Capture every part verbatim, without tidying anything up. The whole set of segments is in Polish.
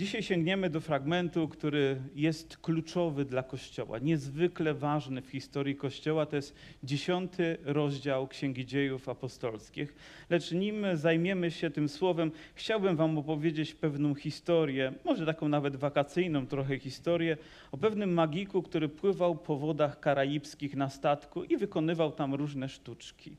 Dzisiaj sięgniemy do fragmentu, który jest kluczowy dla Kościoła, niezwykle ważny w historii Kościoła. To jest dziesiąty rozdział Księgi Dziejów Apostolskich. Lecz nim zajmiemy się tym słowem, chciałbym wam opowiedzieć pewną historię, może taką nawet wakacyjną trochę historię, o pewnym magiku, który pływał po wodach karaibskich na statku i wykonywał tam różne sztuczki.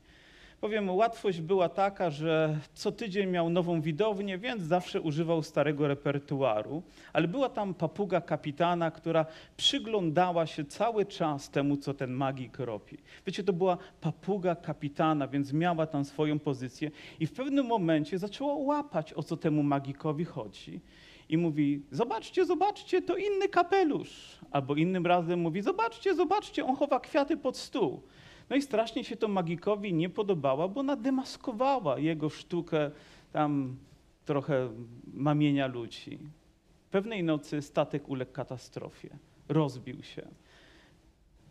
Powiem, łatwość była taka, że co tydzień miał nową widownię, więc zawsze używał starego repertuaru. Ale była tam papuga kapitana, która przyglądała się cały czas temu, co ten magik robi. Wiecie, to była papuga kapitana, więc miała tam swoją pozycję i w pewnym momencie zaczęła łapać, o co temu magikowi chodzi. I mówi, zobaczcie, zobaczcie, to inny kapelusz. Albo innym razem mówi, zobaczcie, zobaczcie, on chowa kwiaty pod stół. No i strasznie się to magikowi nie podobała, bo ona demaskowała jego sztukę tam trochę mamienia ludzi. Pewnej nocy statek uległ katastrofie, rozbił się.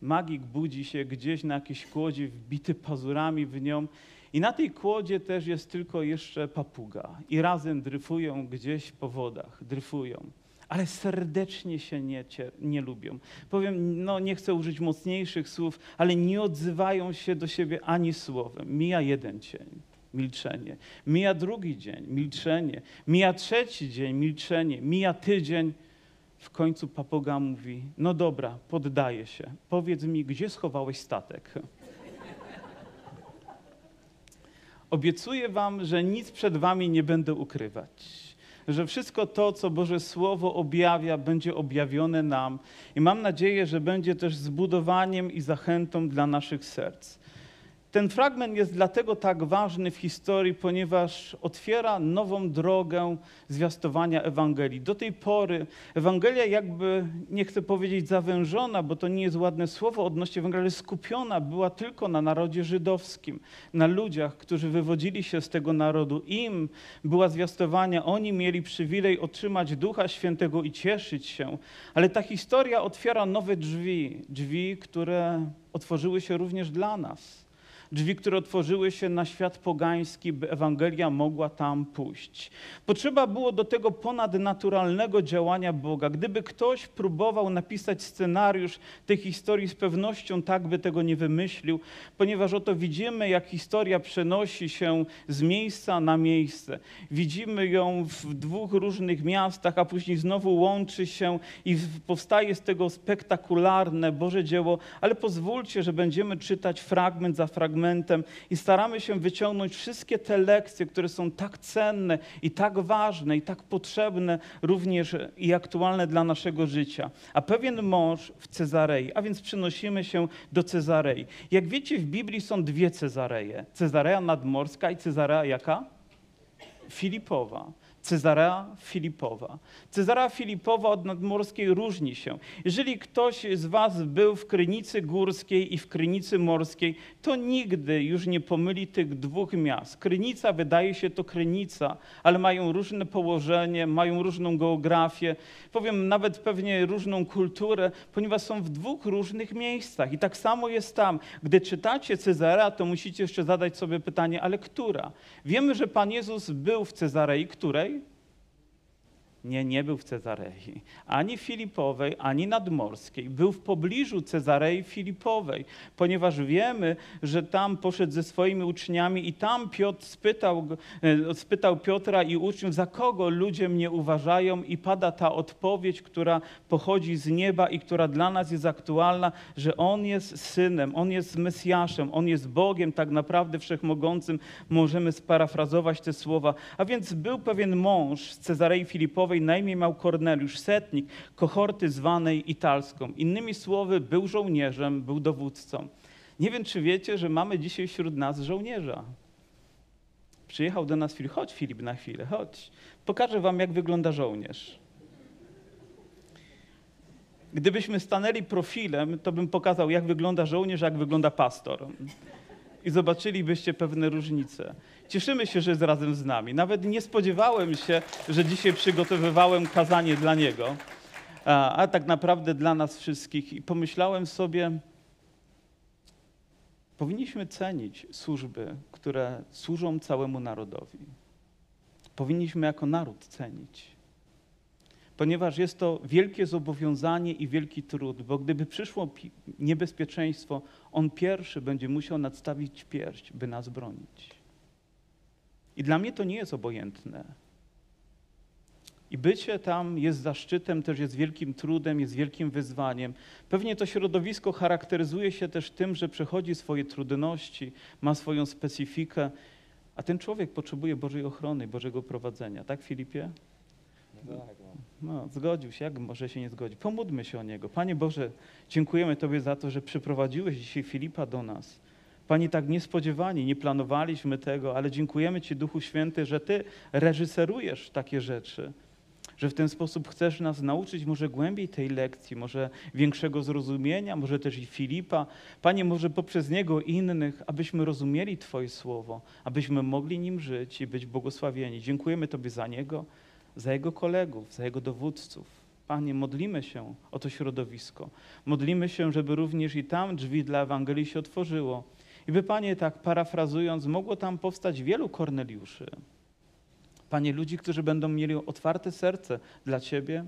Magik budzi się gdzieś na jakiejś kłodzie, wbity pazurami w nią i na tej kłodzie też jest tylko jeszcze papuga i razem dryfują gdzieś po wodach, dryfują. Ale serdecznie się nie, cier, nie lubią. Powiem, no nie chcę użyć mocniejszych słów, ale nie odzywają się do siebie ani słowem. Mija jeden dzień, milczenie. Mija drugi dzień, milczenie. Mija trzeci dzień, milczenie. Mija tydzień. W końcu papuga mówi, no dobra, poddaję się. Powiedz mi, gdzie schowałeś statek? Obiecuję wam, że nic przed wami nie będę ukrywać. Że wszystko to, co Boże Słowo objawia, będzie objawione nam i mam nadzieję, że będzie też zbudowaniem i zachętą dla naszych serc. Ten fragment jest dlatego tak ważny w historii, ponieważ otwiera nową drogę zwiastowania Ewangelii. Do tej pory Ewangelia jakby, nie chcę powiedzieć zawężona, bo to nie jest ładne słowo odnośnie Ewangelii, skupiona była tylko na narodzie żydowskim, na ludziach, którzy wywodzili się z tego narodu. Im była zwiastowania, oni mieli przywilej otrzymać Ducha Świętego i cieszyć się. Ale ta historia otwiera nowe drzwi, drzwi, które otworzyły się również dla nas. Drzwi, które otworzyły się na świat pogański, by Ewangelia mogła tam pójść. Potrzeba było do tego ponadnaturalnego działania Boga. Gdyby ktoś próbował napisać scenariusz tej historii, z pewnością tak by tego nie wymyślił, ponieważ oto widzimy, jak historia przenosi się z miejsca na miejsce. Widzimy ją w dwóch różnych miastach, a później znowu łączy się i powstaje z tego spektakularne Boże dzieło, ale pozwólcie, że będziemy czytać fragment za fragmentem, i staramy się wyciągnąć wszystkie te lekcje, które są tak cenne i tak ważne i tak potrzebne również i aktualne dla naszego życia. A pewien mąż w Cezarei, a więc przenosimy się do Cezarei. Jak wiecie, w Biblii są dwie Cezareje. Cezarea nadmorska i Cezarea jaka? Filipowa. Cezarea Filipowa. Cezarea Filipowa od nadmorskiej różni się. Jeżeli ktoś z was był w Krynicy Górskiej i w Krynicy Morskiej, to nigdy już nie pomyli tych dwóch miast. Krynica wydaje się to Krynica, ale mają różne położenie, mają różną geografię, powiem nawet pewnie różną kulturę, ponieważ są w dwóch różnych miejscach. I tak samo jest tam. Gdy czytacie Cezarea, to musicie jeszcze zadać sobie pytanie, ale która? Wiemy, że Pan Jezus był w Cezarei, której? Nie, nie był w Cezarei, ani Filipowej, ani nadmorskiej. Był w pobliżu Cezarei Filipowej, ponieważ wiemy, że tam poszedł ze swoimi uczniami i tam Piotr spytał, spytał Piotra i uczniów, za kogo ludzie mnie uważają i pada ta odpowiedź, która pochodzi z nieba i która dla nas jest aktualna, że On jest Synem, On jest Mesjaszem, On jest Bogiem tak naprawdę wszechmogącym. Możemy sparafrazować te słowa. A więc był pewien mąż z Cezarei Filipowej, na imię miał Korneliusz, setnik kohorty zwanej italską. Innymi słowy, był żołnierzem, był dowódcą. Nie wiem, czy wiecie, że mamy dzisiaj wśród nas żołnierza. Przyjechał do nas Filip. Chodź Filip na chwilę, chodź. Pokażę wam, jak wygląda żołnierz. Gdybyśmy stanęli profilem, to bym pokazał, jak wygląda żołnierz, jak wygląda pastor. I zobaczylibyście pewne różnice. Cieszymy się, że jest razem z nami. Nawet nie spodziewałem się, że dzisiaj przygotowywałem kazanie dla niego, a, a tak naprawdę dla nas wszystkich. I pomyślałem sobie, powinniśmy cenić służby, które służą całemu narodowi. Powinniśmy jako naród cenić. ponieważ jest to wielkie zobowiązanie i wielki trud, bo gdyby przyszło niebezpieczeństwo, on pierwszy będzie musiał nadstawić pierś, by nas bronić. I dla mnie to nie jest obojętne. I bycie tam jest zaszczytem, też jest wielkim trudem, jest wielkim wyzwaniem. Pewnie to środowisko charakteryzuje się też tym, że przechodzi swoje trudności, ma swoją specyfikę, a ten człowiek potrzebuje Bożej ochrony, Bożego prowadzenia. Tak, Filipie? No, zgodził się, jak może się nie zgodzić? Pomódlmy się o niego. Panie Boże, dziękujemy Tobie za to, że przyprowadziłeś dzisiaj Filipa do nas. Panie, tak niespodziewanie, nie planowaliśmy tego, ale dziękujemy Ci, Duchu Święty, że Ty reżyserujesz takie rzeczy, że w ten sposób chcesz nas nauczyć może głębiej tej lekcji, może większego zrozumienia, może też i Filipa. Panie, może poprzez niego innych, abyśmy rozumieli Twoje słowo, abyśmy mogli nim żyć i być błogosławieni. Dziękujemy Tobie za niego, za jego kolegów, za jego dowódców. Panie, modlimy się o to środowisko. Modlimy się, żeby również i tam drzwi dla Ewangelii się otworzyło. I by, Panie, tak parafrazując, mogło tam powstać wielu Korneliuszy. Panie, ludzi, którzy będą mieli otwarte serce dla Ciebie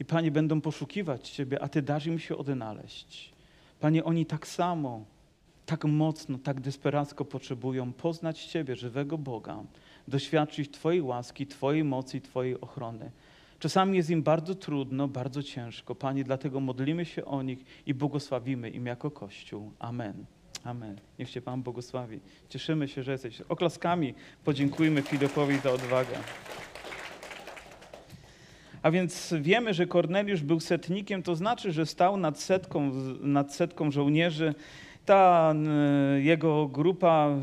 i, Panie, będą poszukiwać Ciebie, a Ty dasz im się odnaleźć. Panie, oni tak samo, tak mocno, tak desperacko potrzebują poznać Ciebie, żywego Boga, doświadczyć Twojej łaski, Twojej mocy i Twojej ochrony. Czasami jest im bardzo trudno, bardzo ciężko. Panie, dlatego modlimy się o nich i błogosławimy im jako Kościół. Amen. Amen. Niech Cię Pan błogosławi. Cieszymy się, że jesteś. Oklaskami podziękujmy Filipowi za odwagę. A więc wiemy, że Korneliusz był setnikiem, to znaczy, że stał nad setką, nad setką żołnierzy. Ta jego grupa,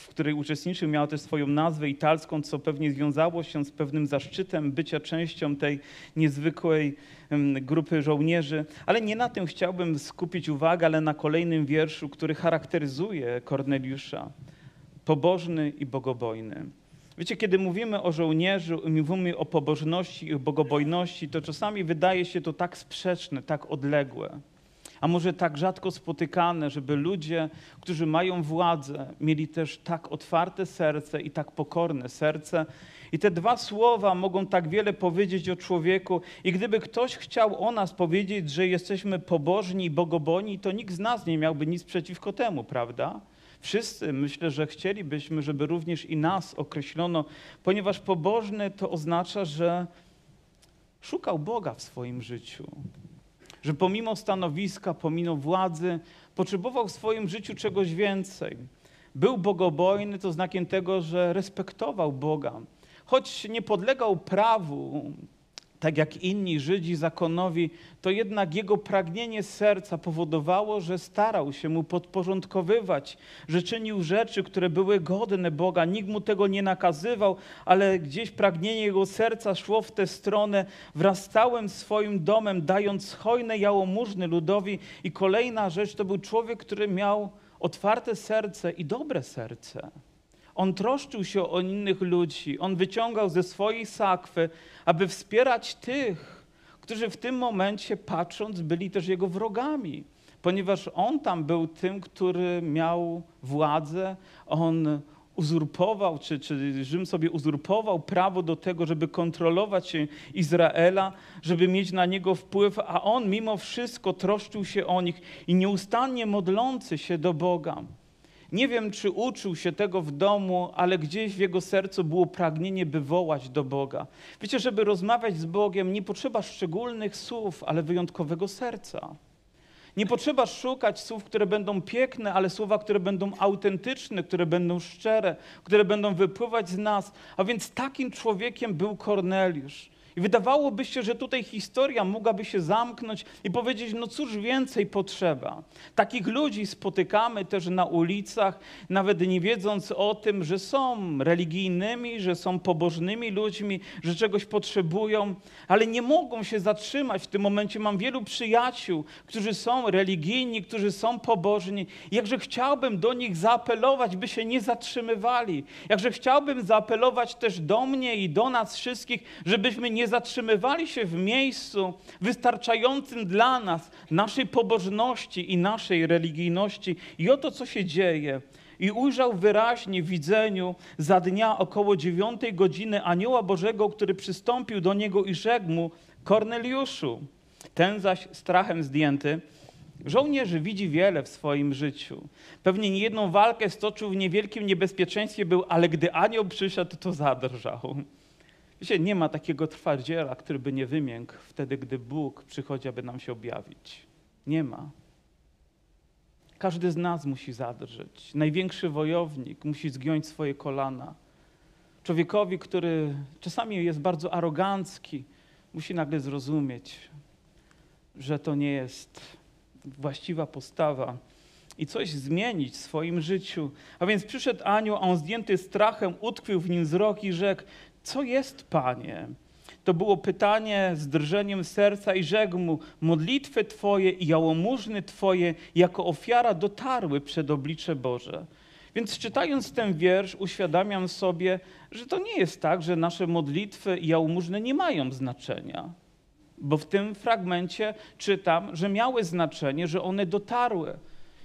w której uczestniczył, miała też swoją nazwę italską, co pewnie związało się z pewnym zaszczytem bycia częścią tej niezwykłej grupy żołnierzy. Ale nie na tym chciałbym skupić uwagę, ale na kolejnym wierszu, który charakteryzuje Korneliusza. Pobożny i bogobojny. Wiecie, kiedy mówimy o żołnierzu, mówimy o pobożności i bogobojności, to czasami wydaje się to tak sprzeczne, tak odległe. A może tak rzadko spotykane, żeby ludzie, którzy mają władzę, mieli też tak otwarte serce i tak pokorne serce. I te dwa słowa mogą tak wiele powiedzieć o człowieku. I gdyby ktoś chciał o nas powiedzieć, że jesteśmy pobożni i bogobojni, to nikt z nas nie miałby nic przeciwko temu, prawda? Wszyscy, myślę, że chcielibyśmy, żeby również i nas określono, ponieważ pobożny to oznacza, że szukał Boga w swoim życiu. Że pomimo stanowiska, pomimo władzy, potrzebował w swoim życiu czegoś więcej. Był bogobojny, to znakiem tego, że respektował Boga. Choć nie podlegał prawu, tak jak inni Żydzi, zakonowi, to jednak jego pragnienie serca powodowało, że starał się mu podporządkowywać, że czynił rzeczy, które były godne Boga. Nikt mu tego nie nakazywał, ale gdzieś pragnienie jego serca szło w tę stronę, wraz z całym swoim domem, dając hojne jałmużny ludowi. I kolejna rzecz, to był człowiek, który miał otwarte serce i dobre serce. On troszczył się o innych ludzi. On wyciągał ze swojej sakwy, aby wspierać tych, którzy w tym momencie, patrząc, byli też jego wrogami. Ponieważ on tam był tym, który miał władzę. On uzurpował, czy, czy Rzym sobie uzurpował prawo do tego, żeby kontrolować Izraela, żeby mieć na niego wpływ, a on mimo wszystko troszczył się o nich i nieustannie modlący się do Boga. Nie wiem, czy uczył się tego w domu, ale gdzieś w jego sercu było pragnienie, by wołać do Boga. Wiecie, żeby rozmawiać z Bogiem, nie potrzeba szczególnych słów, ale wyjątkowego serca. Nie potrzeba szukać słów, które będą piękne, ale słowa, które będą autentyczne, które będą szczere, które będą wypływać z nas. A więc takim człowiekiem był Korneliusz. I wydawałoby się, że tutaj historia mogłaby się zamknąć i powiedzieć, no cóż więcej potrzeba. Takich ludzi spotykamy też na ulicach, nawet nie wiedząc o tym, że są religijnymi, że są pobożnymi ludźmi, że czegoś potrzebują, ale nie mogą się zatrzymać. W tym momencie mam wielu przyjaciół, którzy są religijni, którzy są pobożni. Jakże chciałbym do nich zaapelować, by się nie zatrzymywali. Jakże chciałbym zaapelować też do mnie i do nas wszystkich, żebyśmy nie zatrzymywali się w miejscu wystarczającym dla nas, naszej pobożności i naszej religijności. I oto co się dzieje. i ujrzał wyraźnie w widzeniu za dnia około dziewiątej godziny anioła Bożego, który przystąpił do niego i rzekł mu: Korneliuszu. Ten zaś, strachem zdjęty, żołnierz widzi wiele w swoim życiu. Pewnie niejedną walkę stoczył, w niewielkim niebezpieczeństwie był, ale gdy anioł przyszedł, to zadrżał. Wiecie, nie ma takiego twardziela, który by nie wymiękł wtedy, gdy Bóg przychodzi, aby nam się objawić. Nie ma. Każdy z nas musi zadrżeć. Największy wojownik musi zgiąć swoje kolana. Człowiekowi, który czasami jest bardzo arogancki, musi nagle zrozumieć, że to nie jest właściwa postawa i coś zmienić w swoim życiu. A więc przyszedł anioł, a on zdjęty strachem utkwił w nim wzrok i rzekł: Co jest, Panie? To było pytanie z drżeniem serca i rzekł mu: Modlitwy Twoje i jałmużny Twoje jako ofiara dotarły przed oblicze Boże. Więc czytając ten wiersz, uświadamiam sobie, że to nie jest tak, że nasze modlitwy i jałmużny nie mają znaczenia. Bo w tym fragmencie czytam, że miały znaczenie, że one dotarły.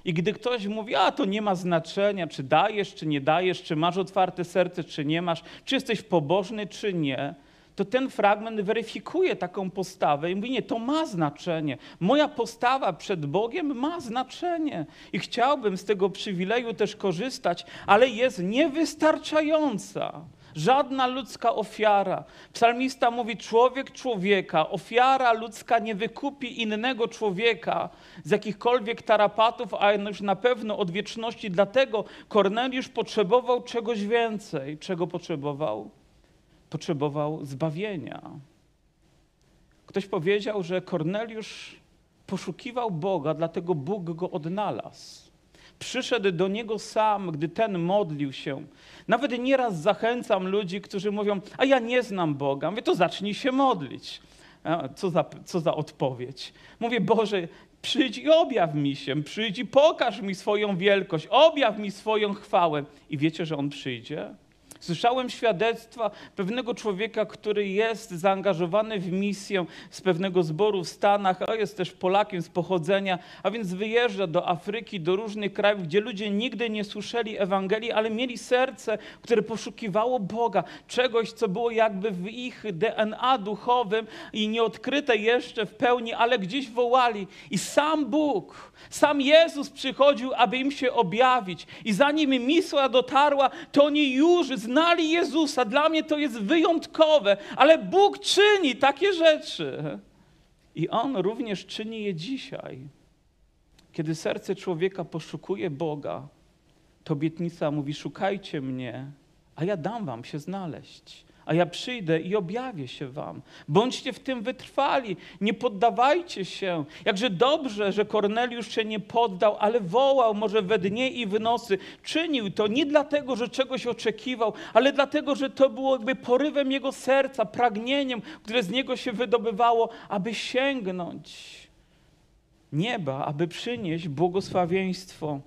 I gdy ktoś mówi: a to nie ma znaczenia, czy dajesz, czy nie dajesz, czy masz otwarte serce, czy nie masz, czy jesteś pobożny, czy nie, to ten fragment weryfikuje taką postawę i mówi: nie, to ma znaczenie. Moja postawa przed Bogiem ma znaczenie i chciałbym z tego przywileju też korzystać, ale jest niewystarczająca. Żadna ludzka ofiara. Psalmista mówi: człowiek człowieka, ofiara ludzka nie wykupi innego człowieka z jakichkolwiek tarapatów, a już na pewno od wieczności. Dlatego Korneliusz potrzebował czegoś więcej. Czego potrzebował? Potrzebował zbawienia. Ktoś powiedział, że Korneliusz poszukiwał Boga, dlatego Bóg go odnalazł. Przyszedł do niego sam, gdy ten modlił się. Nawet nieraz zachęcam ludzi, którzy mówią: a ja nie znam Boga. Mówię: to zacznij się modlić. A, co za, co za odpowiedź. Mówię: Boże, przyjdź i objaw mi się. Przyjdź i pokaż mi swoją wielkość. Objaw mi swoją chwałę. I wiecie, że On przyjdzie? Słyszałem świadectwa pewnego człowieka, który jest zaangażowany w misję z pewnego zboru w Stanach, a jest też Polakiem z pochodzenia, a więc wyjeżdża do Afryki, do różnych krajów, gdzie ludzie nigdy nie słyszeli Ewangelii, ale mieli serce, które poszukiwało Boga, czegoś, co było jakby w ich D N A duchowym i nieodkryte jeszcze w pełni, ale gdzieś wołali. I sam Bóg, sam Jezus przychodził, aby im się objawić. I zanim misja dotarła, to oni już z znali Jezusa. Dla mnie to jest wyjątkowe, ale Bóg czyni takie rzeczy. I On również czyni je dzisiaj. Kiedy serce człowieka poszukuje Boga, to obietnica mówi: szukajcie mnie, a ja dam wam się znaleźć. A ja przyjdę i objawię się wam. Bądźcie w tym wytrwali, nie poddawajcie się. Jakże dobrze, że Korneliusz się nie poddał, ale wołał może we dnie i w nocy. Czynił to nie dlatego, że czegoś oczekiwał, ale dlatego, że to było jakby porywem jego serca, pragnieniem, które z niego się wydobywało, aby sięgnąć nieba, aby przynieść błogosławieństwo.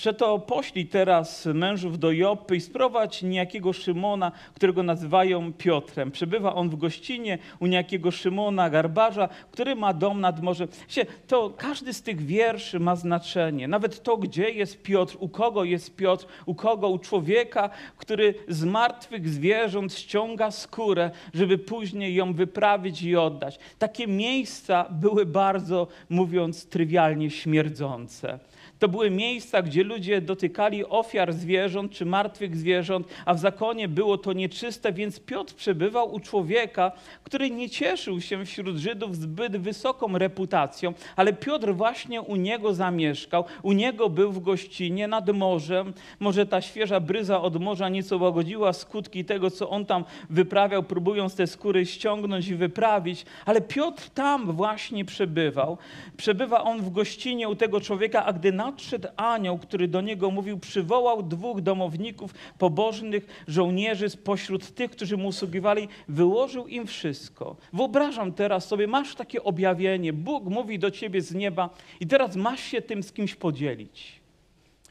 Przeto poślij teraz mężów do Joppy i sprowadź niejakiego Szymona, którego nazywają Piotrem. Przebywa on w gościnie u niejakiego Szymona Garbarza, który ma dom nad morzem. Wiecie, to każdy z tych wierszy ma znaczenie. Nawet to, gdzie jest Piotr, u kogo jest Piotr, u kogo, u człowieka, który z martwych zwierząt ściąga skórę, żeby później ją wyprawić i oddać. Takie miejsca były bardzo, mówiąc trywialnie, śmierdzące. To były miejsca, gdzie ludzie dotykali ofiar zwierząt czy martwych zwierząt, a w zakonie było to nieczyste, więc Piotr przebywał u człowieka, który nie cieszył się wśród Żydów zbyt wysoką reputacją, ale Piotr właśnie u niego zamieszkał, u niego był w gościnie nad morzem. Może ta świeża bryza od morza nieco łagodziła skutki tego, co on tam wyprawiał, próbując te skóry ściągnąć i wyprawić, ale Piotr tam właśnie przebywał. Przebywa on w gościnie u tego człowieka, a gdy nadszedł anioł, który do niego mówił, przywołał dwóch domowników, pobożnych żołnierzy spośród tych, którzy mu usługiwali, wyłożył im wszystko. Wyobrażam teraz sobie, masz takie objawienie, Bóg mówi do ciebie z nieba i teraz masz się tym z kimś podzielić.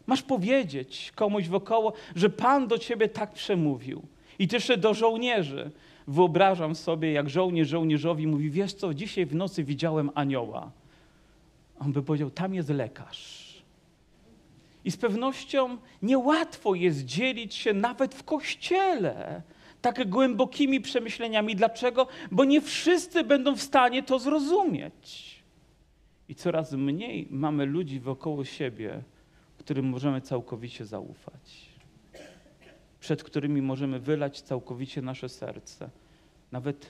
Masz powiedzieć komuś wokoło, że Pan do ciebie tak przemówił. I też do żołnierzy. Wyobrażam sobie, jak żołnierz żołnierzowi mówi: wiesz co, dzisiaj w nocy widziałem anioła. On by powiedział: tam jest lekarz. I z pewnością niełatwo jest dzielić się nawet w Kościele tak głębokimi przemyśleniami. Dlaczego? Bo nie wszyscy będą w stanie to zrozumieć. I coraz mniej mamy ludzi wokoło siebie, którym możemy całkowicie zaufać, przed którymi możemy wylać całkowicie nasze serce. Nawet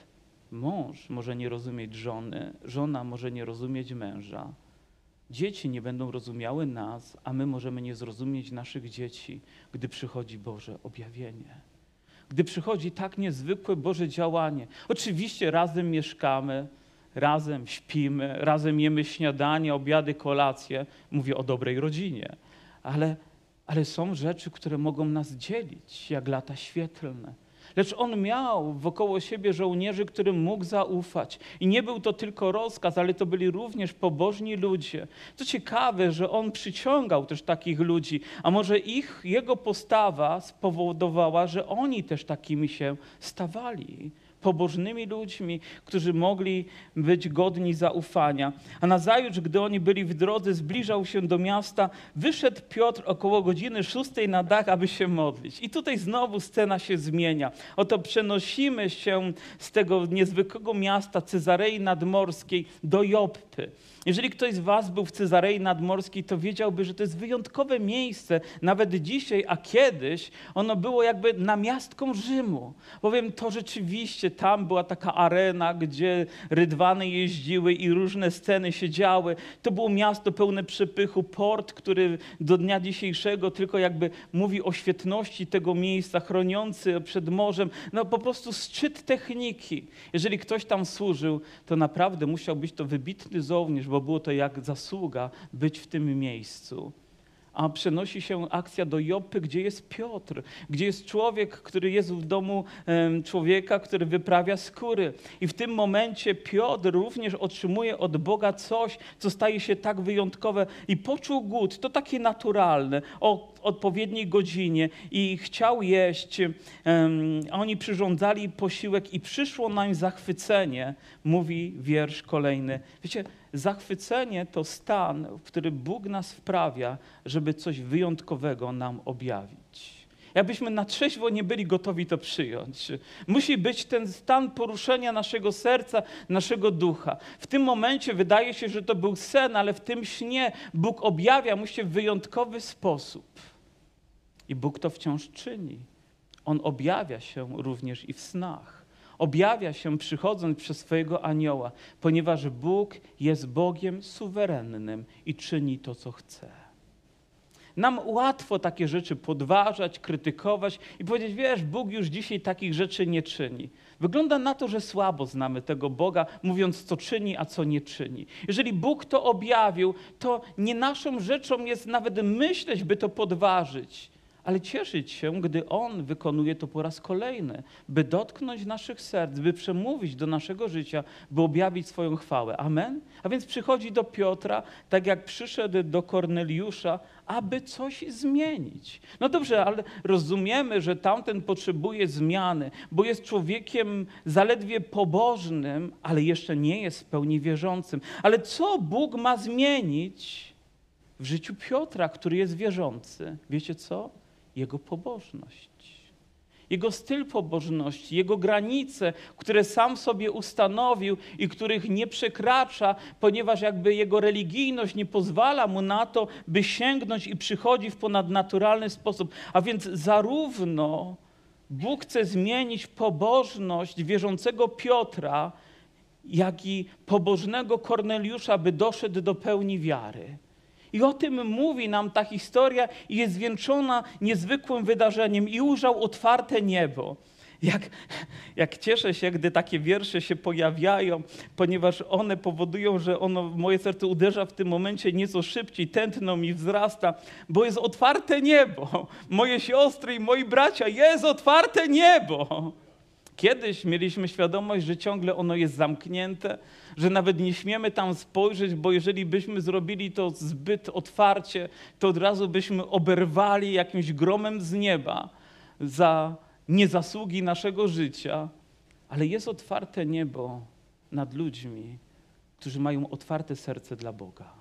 mąż może nie rozumieć żony, żona może nie rozumieć męża. Dzieci nie będą rozumiały nas, a my możemy nie zrozumieć naszych dzieci, gdy przychodzi Boże objawienie. Gdy przychodzi tak niezwykłe Boże działanie. Oczywiście razem mieszkamy, razem śpimy, razem jemy śniadanie, obiady, kolacje. Mówię o dobrej rodzinie. Ale, ale są rzeczy, które mogą nas dzielić, jak lata świetlne. Lecz on miał wokoło siebie żołnierzy, którym mógł zaufać. I nie był to tylko rozkaz, ale to byli również pobożni ludzie. Co ciekawe, że on przyciągał też takich ludzi, a może ich, jego postawa spowodowała, że oni też takimi się stawali. Pobożnymi ludźmi, którzy mogli być godni zaufania. A nazajutrz, gdy oni byli w drodze, zbliżał się do miasta, wyszedł Piotr około godziny szóstej na dach, aby się modlić. I tutaj znowu scena się zmienia. Oto przenosimy się z tego niezwykłego miasta Cezarei Nadmorskiej do Joppy. Jeżeli ktoś z was był w Cezarei Nadmorskiej, to wiedziałby, że to jest wyjątkowe miejsce, nawet dzisiaj, a kiedyś ono było jakby namiastką Rzymu. Bowiem to rzeczywiście tam była taka arena, gdzie rydwany jeździły i różne sceny się działy. To było miasto pełne przepychu, port, który do dnia dzisiejszego tylko jakby mówi o świetności tego miejsca, chroniący przed morzem. No po prostu szczyt techniki. Jeżeli ktoś tam służył, to naprawdę musiał być to wybitny żołnierz, bo było to jak zasługa być w tym miejscu. A przenosi się akcja do Joppy, gdzie jest Piotr, gdzie jest człowiek, który jest w domu człowieka, który wyprawia skóry. I w tym momencie Piotr również otrzymuje od Boga coś, co staje się tak wyjątkowe. I poczuł głód, to takie naturalne, o odpowiedniej godzinie i chciał jeść. A oni przyrządzali posiłek i przyszło nań zachwycenie, mówi wiersz kolejny. Wiecie, zachwycenie to stan, w który Bóg nas wprawia, żeby coś wyjątkowego nam objawić. Jakbyśmy na trzeźwo nie byli gotowi to przyjąć. Musi być ten stan poruszenia naszego serca, naszego ducha. W tym momencie wydaje się, że to był sen, ale w tym śnie Bóg objawia mu się w wyjątkowy sposób. I Bóg to wciąż czyni. On objawia się również i w snach. Objawia się przychodząc przez swojego anioła, ponieważ Bóg jest Bogiem suwerennym i czyni to, co chce. Nam łatwo takie rzeczy podważać, krytykować i powiedzieć, wiesz, Bóg już dzisiaj takich rzeczy nie czyni. Wygląda na to, że słabo znamy tego Boga, mówiąc, co czyni, a co nie czyni. Jeżeli Bóg to objawił, to nie naszą rzeczą jest nawet myśleć, by to podważyć. Ale cieszyć się, gdy On wykonuje to po raz kolejny, by dotknąć naszych serc, by przemówić do naszego życia, by objawić swoją chwałę. Amen? A więc przychodzi do Piotra, tak jak przyszedł do Korneliusza, aby coś zmienić. No dobrze, ale rozumiemy, że tamten potrzebuje zmiany, bo jest człowiekiem zaledwie pobożnym, ale jeszcze nie jest w pełni wierzącym. Ale co Bóg ma zmienić w życiu Piotra, który jest wierzący? Wiecie co? Jego pobożność, jego styl pobożności, jego granice, które sam sobie ustanowił i których nie przekracza, ponieważ jakby jego religijność nie pozwala mu na to, by sięgnąć i przychodzi w ponadnaturalny sposób. A więc zarówno Bóg chce zmienić pobożność wierzącego Piotra, jak i pobożnego Korneliusza, by doszedł do pełni wiary. I o tym mówi nam ta historia i jest zwieńczona niezwykłym wydarzeniem. I ujrzał otwarte niebo. Jak, jak cieszę się, gdy takie wiersze się pojawiają, ponieważ one powodują, że ono, moje serce uderza w tym momencie nieco szybciej, tętno mi wzrasta, bo jest otwarte niebo. Moje siostry i moi bracia, jest otwarte niebo. Kiedyś mieliśmy świadomość, że ciągle ono jest zamknięte, że nawet nie śmiemy tam spojrzeć, bo jeżeli byśmy zrobili to zbyt otwarcie, to od razu byśmy oberwali jakimś gromem z nieba za niezasługi naszego życia. Ale jest otwarte niebo nad ludźmi, którzy mają otwarte serce dla Boga,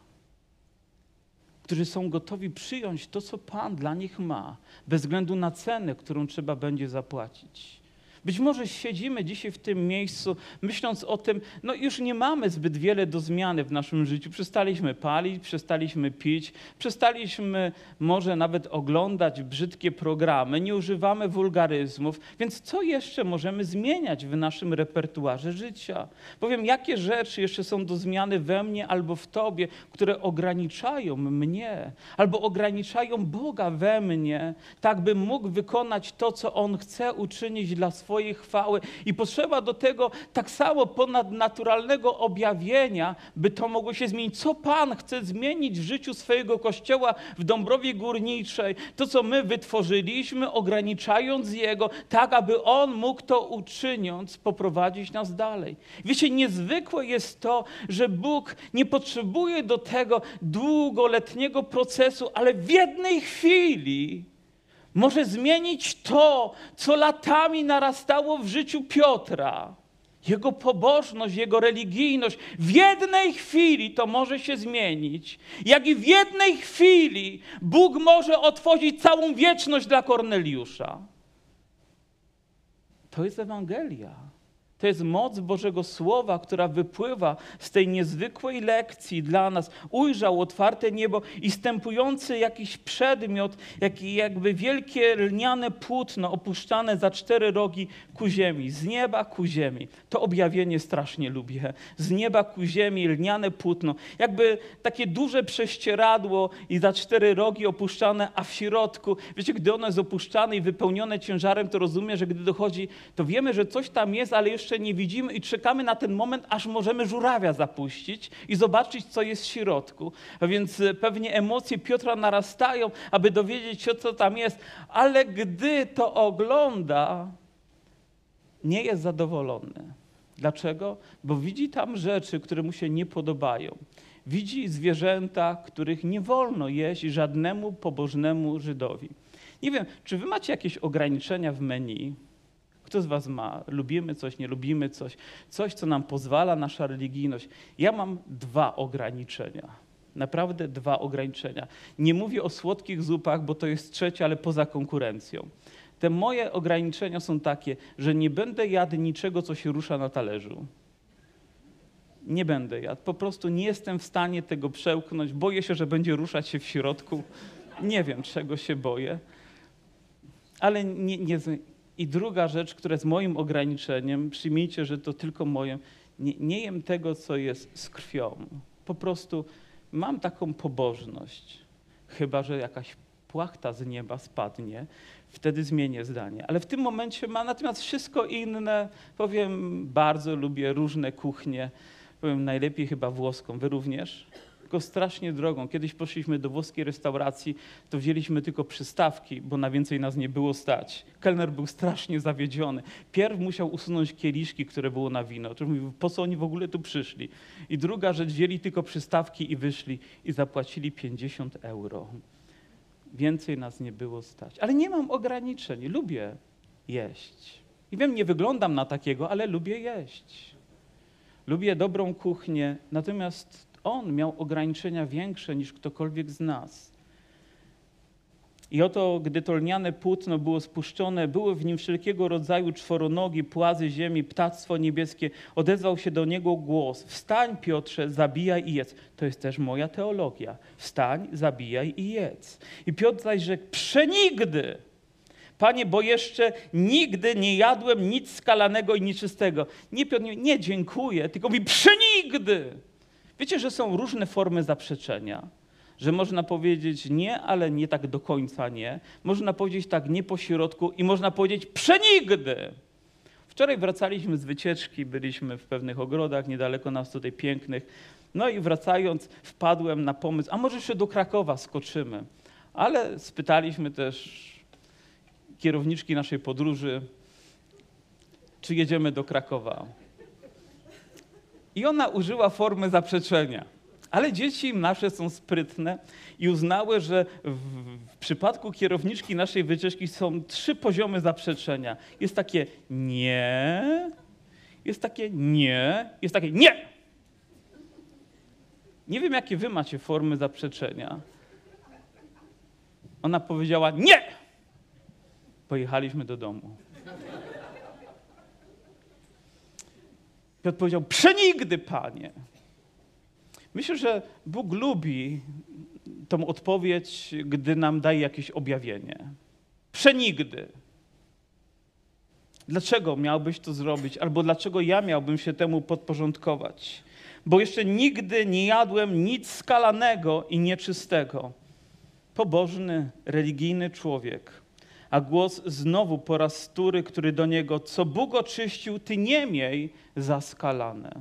którzy są gotowi przyjąć to, co Pan dla nich ma, bez względu na cenę, którą trzeba będzie zapłacić. Być może siedzimy dzisiaj w tym miejscu, myśląc o tym, no już nie mamy zbyt wiele do zmiany w naszym życiu. Przestaliśmy palić, przestaliśmy pić, przestaliśmy może nawet oglądać brzydkie programy, nie używamy wulgaryzmów, więc co jeszcze możemy zmieniać w naszym repertuarze życia? Powiem, jakie rzeczy jeszcze są do zmiany we mnie albo w tobie, które ograniczają mnie, albo ograniczają Boga we mnie, tak by mógł wykonać to, co On chce uczynić dla swoich Twojej chwały i potrzeba do tego tak samo ponadnaturalnego objawienia, by to mogło się zmienić. Co Pan chce zmienić w życiu swojego Kościoła w Dąbrowie Górniczej? To, co my wytworzyliśmy, ograniczając Jego, tak aby On mógł to uczyniąc, poprowadzić nas dalej. Wiecie, niezwykłe jest to, że Bóg nie potrzebuje do tego długoletniego procesu, ale w jednej chwili może zmienić to, co latami narastało w życiu Piotra. Jego pobożność, jego religijność. W jednej chwili to może się zmienić. Jak i w jednej chwili Bóg może otworzyć całą wieczność dla Korneliusza. To jest Ewangelia. To jest moc Bożego Słowa, która wypływa z tej niezwykłej lekcji dla nas. Ujrzał otwarte niebo i stępujący jakiś przedmiot, jak jakby wielkie lniane płótno opuszczane za cztery rogi ku ziemi, z nieba ku ziemi. To objawienie strasznie lubię. Z nieba ku ziemi, lniane płótno. Jakby takie duże prześcieradło i za cztery rogi opuszczane, a w środku, wiecie, gdy ono jest opuszczane i wypełnione ciężarem, to rozumiem, że gdy dochodzi, to wiemy, że coś tam jest, ale jeszcze nie widzimy i czekamy na ten moment, aż możemy żurawia zapuścić i zobaczyć, co jest w środku. A więc pewnie emocje Piotra narastają, aby dowiedzieć się, co tam jest. Ale gdy to ogląda, nie jest zadowolony. Dlaczego? Bo widzi tam rzeczy, które mu się nie podobają. Widzi zwierzęta, których nie wolno jeść żadnemu pobożnemu Żydowi. Nie wiem, czy wy macie jakieś ograniczenia w menu? Kto z was ma? Lubimy coś, nie lubimy coś. Coś, co nam pozwala nasza religijność. Ja mam dwa ograniczenia. Naprawdę dwa ograniczenia. Nie mówię o słodkich zupach, bo to jest trzecie, ale poza konkurencją. Te moje ograniczenia są takie, że nie będę jadł niczego, co się rusza na talerzu. Nie będę jadł. Po prostu nie jestem w stanie tego przełknąć. Boję się, że będzie ruszać się w środku. Nie wiem, czego się boję. Ale nie... nie I druga rzecz, która jest moim ograniczeniem, przyjmijcie, że to tylko moje, nie, nie jem tego, co jest z krwią. Po prostu mam taką pobożność, chyba że jakaś płachta z nieba spadnie, wtedy zmienię zdanie. Ale w tym momencie mam natomiast wszystko inne, powiem, bardzo lubię różne kuchnie, powiem najlepiej chyba włoską, wy również? Tylko strasznie drogą. Kiedyś poszliśmy do włoskiej restauracji, to wzięliśmy tylko przystawki, bo na więcej nas nie było stać. Kelner był strasznie zawiedziony. Pierw musiał usunąć kieliszki, które było na wino. Czyli mówił, po co oni w ogóle tu przyszli? I druga rzecz, wzięli tylko przystawki i wyszli i zapłacili pięćdziesiąt euro. Więcej nas nie było stać. Ale nie mam ograniczeń. Lubię jeść. I wiem, nie wyglądam na takiego, ale lubię jeść. Lubię dobrą kuchnię, natomiast On miał ograniczenia większe niż ktokolwiek z nas. I oto, gdy to lniane płótno było spuszczone, były w nim wszelkiego rodzaju czworonogi, płazy ziemi, ptactwo niebieskie. Odezwał się do niego głos. Wstań, Piotrze, zabijaj i jedz. To jest też moja teologia. Wstań, zabijaj i jedz. I Piotr zaś rzekł, przenigdy! Panie, bo jeszcze nigdy nie jadłem nic skalanego i nieczystego. Nie, Piotr, nie, nie dziękuję, tylko mi przenigdy! Wiecie, że są różne formy zaprzeczenia, że można powiedzieć nie, ale nie tak do końca nie. Można powiedzieć tak nie po środku i można powiedzieć przenigdy. Wczoraj wracaliśmy z wycieczki, byliśmy w pewnych ogrodach, niedaleko nas tutaj pięknych. No i wracając wpadłem na pomysł, a może jeszcze do Krakowa skoczymy. Ale spytaliśmy też kierowniczki naszej podróży, czy jedziemy do Krakowa. I ona użyła formy zaprzeczenia. Ale dzieci nasze są sprytne i uznały, że w przypadku kierowniczki naszej wycieczki są trzy poziomy zaprzeczenia. Jest takie nie, jest takie nie, jest takie nie. Nie wiem, jakie wy macie formy zaprzeczenia, Ona powiedziała, nie! Pojechaliśmy do domu. Piotr powiedział, przenigdy, Panie. Myślę, że Bóg lubi tą odpowiedź, gdy nam daje jakieś objawienie. Przenigdy. Dlaczego miałbyś to zrobić? Albo dlaczego ja miałbym się temu podporządkować? Bo jeszcze nigdy nie jadłem nic skalanego i nieczystego. Pobożny, religijny człowiek. A głos znowu po raz wtóry, który do niego, co Bóg oczyścił, ty nie miej za skalane.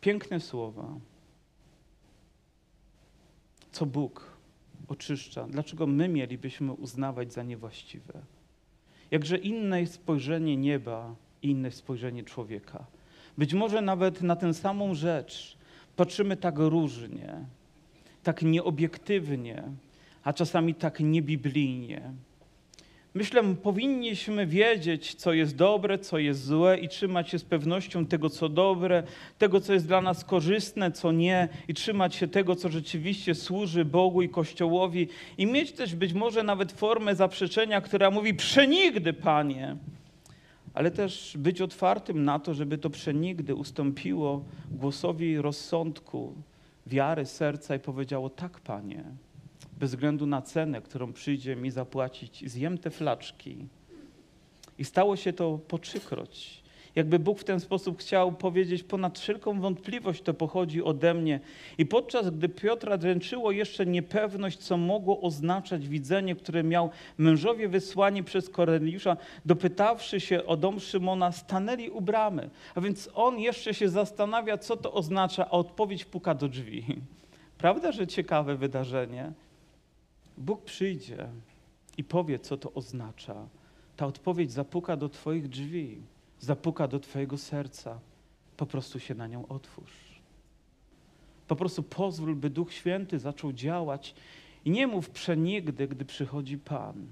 Piękne słowa. Co Bóg oczyszcza, dlaczego my mielibyśmy uznawać za niewłaściwe? Jakże inne jest spojrzenie nieba i inne spojrzenie człowieka. Być może nawet na tę samą rzecz patrzymy tak różnie, tak nieobiektywnie, a czasami tak niebiblijnie. Myślę, powinniśmy wiedzieć, co jest dobre, co jest złe i trzymać się z pewnością tego, co dobre, tego, co jest dla nas korzystne, co nie i trzymać się tego, co rzeczywiście służy Bogu i Kościołowi i mieć też być może nawet formę zaprzeczenia, która mówi przenigdy, Panie, ale też być otwartym na to, żeby to przenigdy ustąpiło głosowi rozsądku, wiary, serca i powiedziało tak, Panie. Bez względu na cenę, którą przyjdzie mi zapłacić, zjem te flaczki. I stało się to po trzykroć. Jakby Bóg w ten sposób chciał powiedzieć, ponad wszelką wątpliwość to pochodzi ode mnie. I podczas gdy Piotra dręczyło jeszcze niepewność, co mogło oznaczać widzenie, które miał mężowie wysłani przez Korneliusza, dopytawszy się o dom Szymona, stanęli u bramy. A więc on jeszcze się zastanawia, co to oznacza, a odpowiedź puka do drzwi. Prawda, że ciekawe wydarzenie? Bóg przyjdzie i powie, co to oznacza. Ta odpowiedź zapuka do twoich drzwi, zapuka do twojego serca. Po prostu się na nią otwórz. Po prostu pozwól, by Duch Święty zaczął działać i nie mów przenigdy, gdy przychodzi Pan.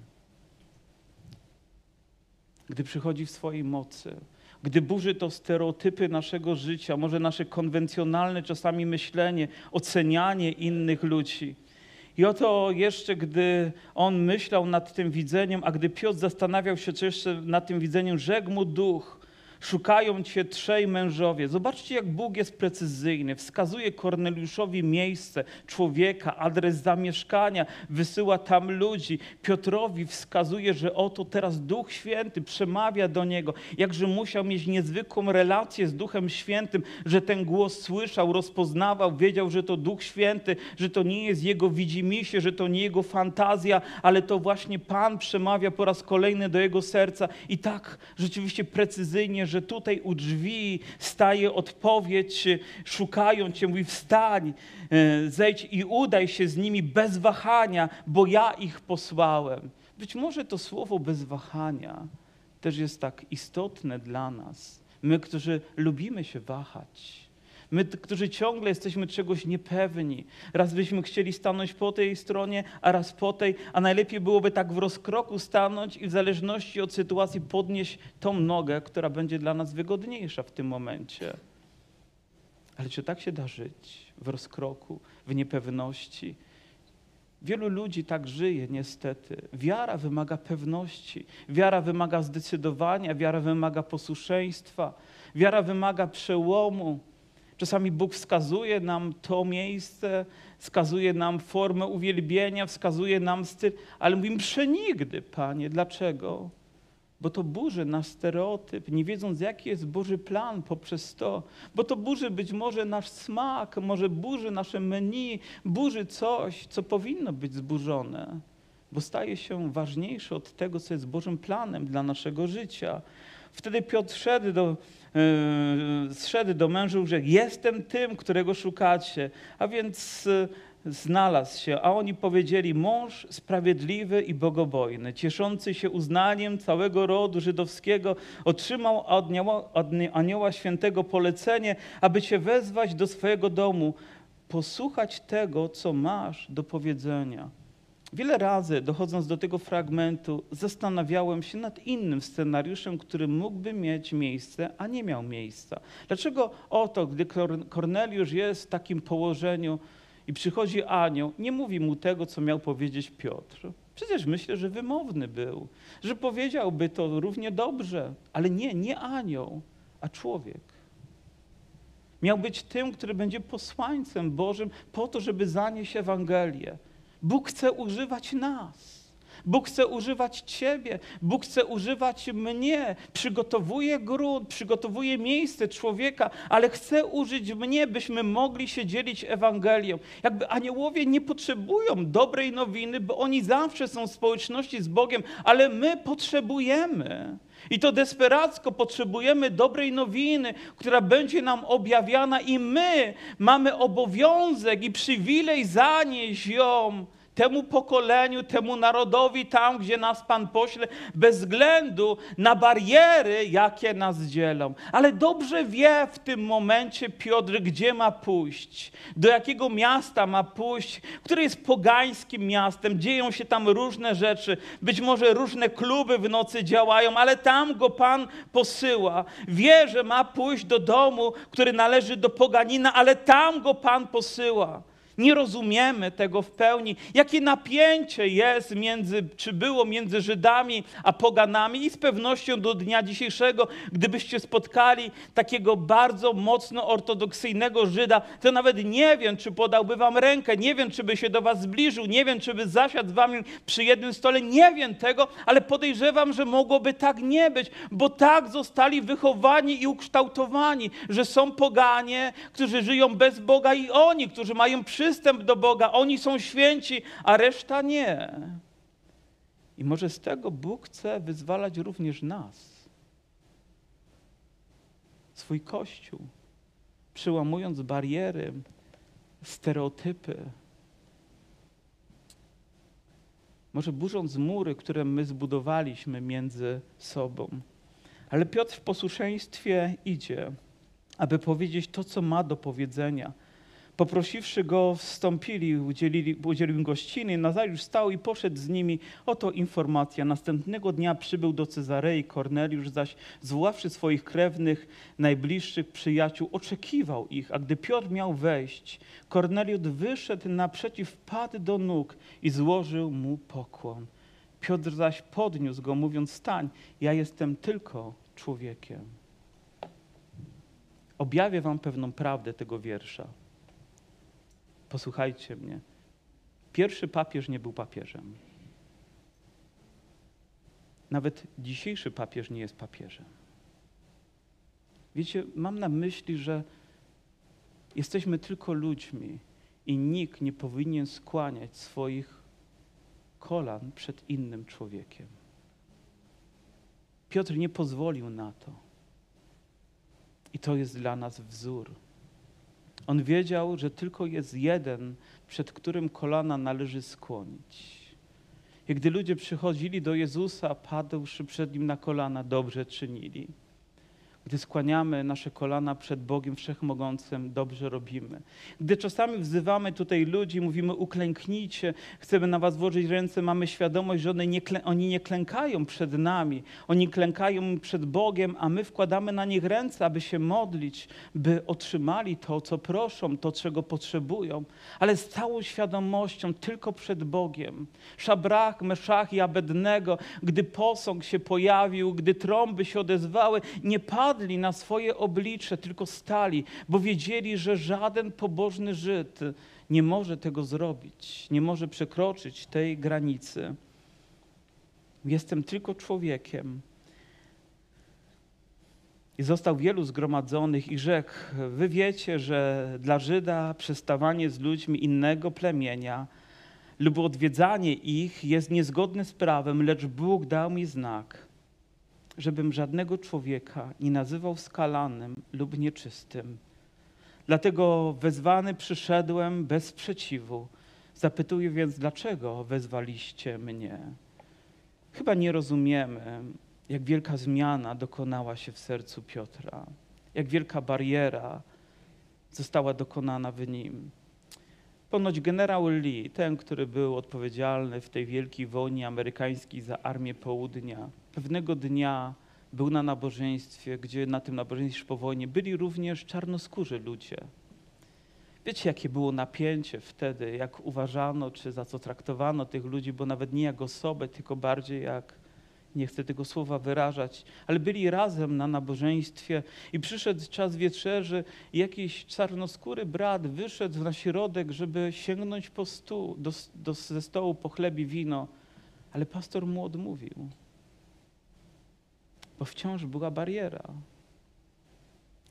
Gdy przychodzi w swojej mocy. Gdy burzy to stereotypy naszego życia, może nasze konwencjonalne czasami myślenie, ocenianie innych ludzi. I oto jeszcze, gdy on myślał nad tym widzeniem, a gdy Piotr zastanawiał się jeszcze nad tym widzeniem, rzekł mu Duch, szukają cię trzej mężowie. Zobaczcie, jak Bóg jest precyzyjny. Wskazuje Korneliuszowi miejsce, człowieka, adres zamieszkania, wysyła tam ludzi. Piotrowi wskazuje, że oto teraz Duch Święty przemawia do niego. Jakże musiał mieć niezwykłą relację z Duchem Świętym, że ten głos słyszał, rozpoznawał, wiedział, że to Duch Święty, że to nie jest jego widzimisię, że to nie jego fantazja, ale to właśnie Pan przemawia po raz kolejny do jego serca. I tak rzeczywiście precyzyjnie, że tutaj u drzwi staje odpowiedź, szukają cię, mówi wstań, zejdź i udaj się z nimi bez wahania, bo ja ich posłałem. Być może to słowo bez wahania też jest tak istotne dla nas. My, którzy lubimy się wahać. My, którzy ciągle jesteśmy czegoś niepewni. Raz byśmy chcieli stanąć po tej stronie, a raz po tej, a najlepiej byłoby tak w rozkroku stanąć i w zależności od sytuacji podnieść tą nogę, która będzie dla nas wygodniejsza w tym momencie. Ale czy tak się da żyć? W rozkroku, w niepewności? Wielu ludzi tak żyje niestety. Wiara wymaga pewności, wiara wymaga zdecydowania, wiara wymaga posłuszeństwa, wiara wymaga przełomu. Czasami Bóg wskazuje nam to miejsce, wskazuje nam formę uwielbienia, wskazuje nam styl, ale mówimy przenigdy, Panie. Dlaczego? Bo to burzy nasz stereotyp, nie wiedząc, jaki jest Boży plan poprzez to. Bo to burzy być może nasz smak, może burzy nasze menu, burzy coś, co powinno być zburzone, bo staje się ważniejsze od tego, co jest Bożym planem dla naszego życia. Wtedy Piotr szedł do... zszedł do mężów, że jestem tym, którego szukacie. A więc znalazł się. A oni powiedzieli, mąż sprawiedliwy i bogobojny, cieszący się uznaniem całego rodu żydowskiego, otrzymał od anioła, od anioła świętego polecenie, aby cię wezwać do swojego domu, posłuchać tego, co masz do powiedzenia. Wiele razy, dochodząc do tego fragmentu, zastanawiałem się nad innym scenariuszem, który mógłby mieć miejsce, a nie miał miejsca. Dlaczego oto, gdy Korneliusz jest w takim położeniu i przychodzi anioł, nie mówi mu tego, co miał powiedzieć Piotr. Przecież myślę, że wymowny był, że powiedziałby to równie dobrze, ale nie, nie anioł, a człowiek. Miał być tym, który będzie posłańcem Bożym po to, żeby zanieść Ewangelię. Bóg chce używać nas. Bóg chce używać ciebie. Bóg chce używać mnie. Przygotowuje grunt, przygotowuje miejsce człowieka, ale chce użyć mnie, byśmy mogli się dzielić Ewangelią. Jakby aniołowie nie potrzebują dobrej nowiny, bo oni zawsze są w społeczności z Bogiem, ale my potrzebujemy. I to desperacko potrzebujemy dobrej nowiny, która będzie nam objawiana i my mamy obowiązek i przywilej zanieść ją temu pokoleniu, temu narodowi, tam, gdzie nas Pan pośle, bez względu na bariery, jakie nas dzielą. Ale dobrze wie w tym momencie Piotr, gdzie ma pójść, do jakiego miasta ma pójść, które jest pogańskim miastem, dzieją się tam różne rzeczy, być może różne kluby w nocy działają, ale tam go Pan posyła. Wie, że ma pójść do domu, który należy do poganina, ale tam go Pan posyła. Nie rozumiemy tego w pełni, jakie napięcie jest między, czy było między Żydami a poganami i z pewnością do dnia dzisiejszego, gdybyście spotkali takiego bardzo mocno ortodoksyjnego Żyda, to nawet nie wiem, czy podałby wam rękę, nie wiem, czy by się do was zbliżył, nie wiem, czy by zasiadł z wami przy jednym stole, nie wiem tego, ale podejrzewam, że mogłoby tak nie być, bo tak zostali wychowani i ukształtowani, że są poganie, którzy żyją bez Boga i oni, którzy mają przy przystęp do Boga, oni są święci, a reszta nie. I może z tego Bóg chce wyzwalać również nas, swój Kościół, przełamując bariery, stereotypy. Może burząc mury, które my zbudowaliśmy między sobą. Ale Piotr w posłuszeństwie idzie, aby powiedzieć to, co ma do powiedzenia. Poprosiwszy go, wstąpili, udzielili, udzielił im gościny, Nazariusz stał i poszedł z nimi. Oto informacja. Następnego dnia przybył do Cezarei, Korneliusz zaś, zwoławszy swoich krewnych, najbliższych przyjaciół, oczekiwał ich, a gdy Piotr miał wejść, Korneliusz wyszedł naprzeciw, wpadł do nóg i złożył mu pokłon. Piotr zaś podniósł go, mówiąc: stań, ja jestem tylko człowiekiem. Objawię wam pewną prawdę tego wiersza. Posłuchajcie mnie. Pierwszy papież nie był papieżem. Nawet dzisiejszy papież nie jest papieżem. Wiecie, mam na myśli, że jesteśmy tylko ludźmi i nikt nie powinien skłaniać swoich kolan przed innym człowiekiem. Piotr nie pozwolił na to. I to jest dla nas wzór. On wiedział, że tylko jest jeden, przed którym kolana należy skłonić. I gdy ludzie przychodzili do Jezusa, padłszy przed Nim na kolana, dobrze czynili. Gdy skłaniamy nasze kolana przed Bogiem Wszechmogącym, dobrze robimy. Gdy czasami wzywamy tutaj ludzi, mówimy: uklęknijcie, chcemy na was włożyć ręce, mamy świadomość, że one nie, oni nie klękają przed nami, oni klękają przed Bogiem, a my wkładamy na nich ręce, aby się modlić, by otrzymali to, co proszą, to, czego potrzebują, ale z całą świadomością tylko przed Bogiem. Szabrach, Meszach i Abednego, gdy posąg się pojawił, gdy trąby się odezwały, nie padł na swoje oblicze, tylko stali, bo wiedzieli, że żaden pobożny Żyd nie może tego zrobić, nie może przekroczyć tej granicy. Jestem tylko człowiekiem. I został wielu zgromadzonych i rzekł: wy wiecie, że dla Żyda przestawanie z ludźmi innego plemienia lub odwiedzanie ich jest niezgodne z prawem, lecz Bóg dał mi znak, żebym żadnego człowieka nie nazywał skalanym lub nieczystym. Dlatego wezwany przyszedłem bez sprzeciwu. Zapytuję więc, dlaczego wezwaliście mnie? Chyba nie rozumiemy, jak wielka zmiana dokonała się w sercu Piotra, jak wielka bariera została dokonana w nim. Ponoć generał Lee, ten, który był odpowiedzialny w tej wielkiej wojnie amerykańskiej za Armię Południa, pewnego dnia był na nabożeństwie, gdzie na tym nabożeństwie po wojnie byli również czarnoskórzy ludzie. Wiecie, jakie było napięcie wtedy, jak uważano, czy za co traktowano tych ludzi, bo nawet nie jak osobę, tylko bardziej jak, nie chcę tego słowa wyrażać, ale byli razem na nabożeństwie i przyszedł czas wieczerzy i jakiś czarnoskóry brat wyszedł na środek, żeby sięgnąć po stół, do, do, ze stołu po chleb i wino, ale pastor mu odmówił, bo wciąż była bariera.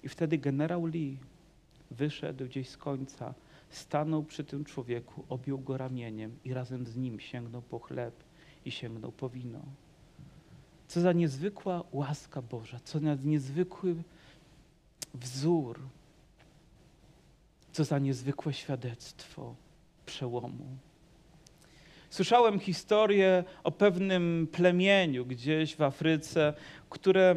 I wtedy generał Lee wyszedł gdzieś z końca, stanął przy tym człowieku, objął go ramieniem i razem z nim sięgnął po chleb i sięgnął po wino. Co za niezwykła łaska Boża, co za niezwykły wzór, co za niezwykłe świadectwo przełomu. Słyszałem historię o pewnym plemieniu gdzieś w Afryce, które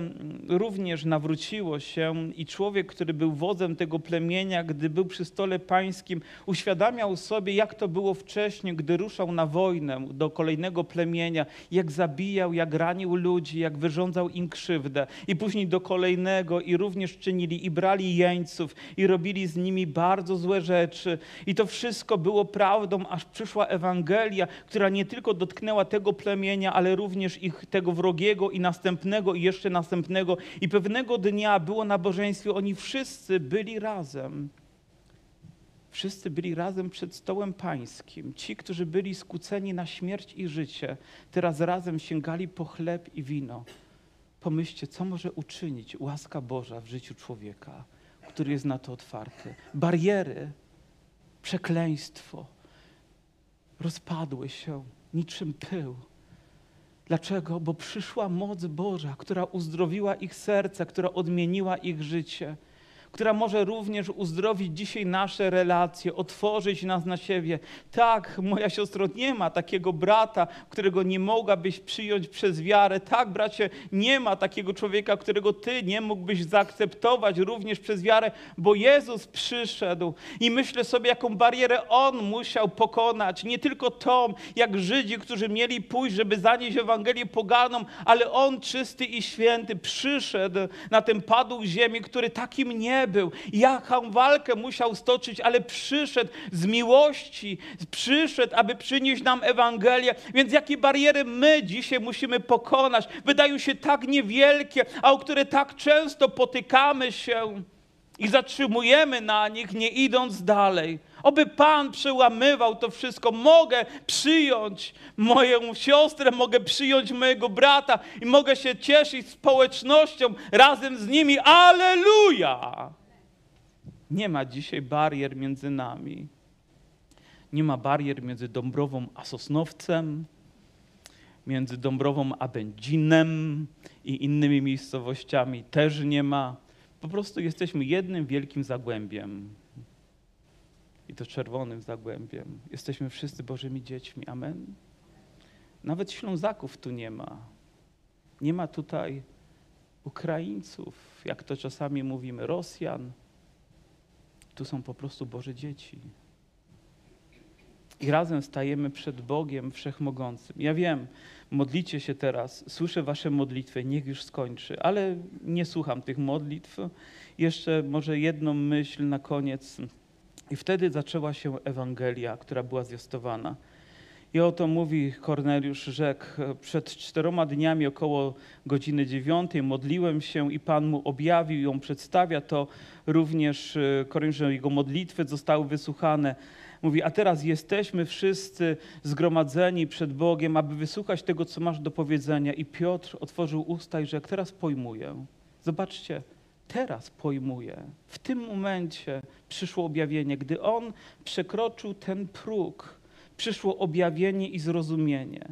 również nawróciło się i człowiek, który był wodzem tego plemienia, gdy był przy stole pańskim, uświadamiał sobie, jak to było wcześniej, gdy ruszał na wojnę do kolejnego plemienia, jak zabijał, jak ranił ludzi, jak wyrządzał im krzywdę. I później do kolejnego i również czynili, i brali jeńców, i robili z nimi bardzo złe rzeczy. I to wszystko było prawdą, aż przyszła Ewangelia, która nie tylko dotknęła tego plemienia, ale również ich tego wrogiego i następnego i jeszcze następnego. I pewnego dnia było nabożeństwo, oni wszyscy byli razem. Wszyscy byli razem przed stołem pańskim. Ci, którzy byli skłóceni na śmierć i życie, teraz razem sięgali po chleb i wino. Pomyślcie, co może uczynić łaska Boża w życiu człowieka, który jest na to otwarty. Bariery, przekleństwo rozpadły się niczym pył. Dlaczego? Bo przyszła moc Boża, która uzdrowiła ich serca, która odmieniła ich życie, która może również uzdrowić dzisiaj nasze relacje, otworzyć nas na siebie. Tak, moja siostro, nie ma takiego brata, którego nie mogłabyś przyjąć przez wiarę. Tak, bracie, nie ma takiego człowieka, którego ty nie mógłbyś zaakceptować również przez wiarę, bo Jezus przyszedł i myślę sobie, jaką barierę On musiał pokonać. Nie tylko to, jak Żydzi, którzy mieli pójść, żeby zanieść Ewangelię poganom, ale On czysty i święty przyszedł na ten padł ziemi, który takim nie był. Jaką walkę musiał stoczyć, ale przyszedł z miłości, przyszedł, aby przynieść nam Ewangelię. Więc jakie bariery my dzisiaj musimy pokonać? Wydają się tak niewielkie, a o które tak często potykamy się i zatrzymujemy na nich, nie idąc dalej. Oby Pan przełamywał to wszystko. Mogę przyjąć moją siostrę, mogę przyjąć mojego brata i mogę się cieszyć społecznością razem z nimi. Alleluja! Nie ma dzisiaj barier między nami. Nie ma barier między Dąbrową a Sosnowcem, między Dąbrową a Będzinem i innymi miejscowościami też nie ma. Po prostu jesteśmy jednym wielkim zagłębiem. I to czerwonym zagłębiem. Jesteśmy wszyscy Bożymi dziećmi. Amen. Nawet Ślązaków tu nie ma. Nie ma tutaj Ukraińców, jak to czasami mówimy, Rosjan. Tu są po prostu Boże dzieci. I razem stajemy przed Bogiem Wszechmogącym. Ja wiem, modlicie się teraz, słyszę wasze modlitwy, niech już skończy, ale nie słucham tych modlitw. Jeszcze może jedną myśl na koniec. I wtedy zaczęła się Ewangelia, która była zwiastowana. I o to mówi Korneliusz, rzekł, przed czteroma dniami około godziny dziewiątej modliłem się i Pan mu objawił ją, przedstawia to również Korneliusza, jego modlitwy zostały wysłuchane. Mówi, a teraz jesteśmy wszyscy zgromadzeni przed Bogiem, aby wysłuchać tego, co masz do powiedzenia. I Piotr otworzył usta i rzekł, teraz pojmuję. Zobaczcie. Teraz pojmuję, w tym momencie przyszło objawienie, gdy on przekroczył ten próg, przyszło objawienie i zrozumienie.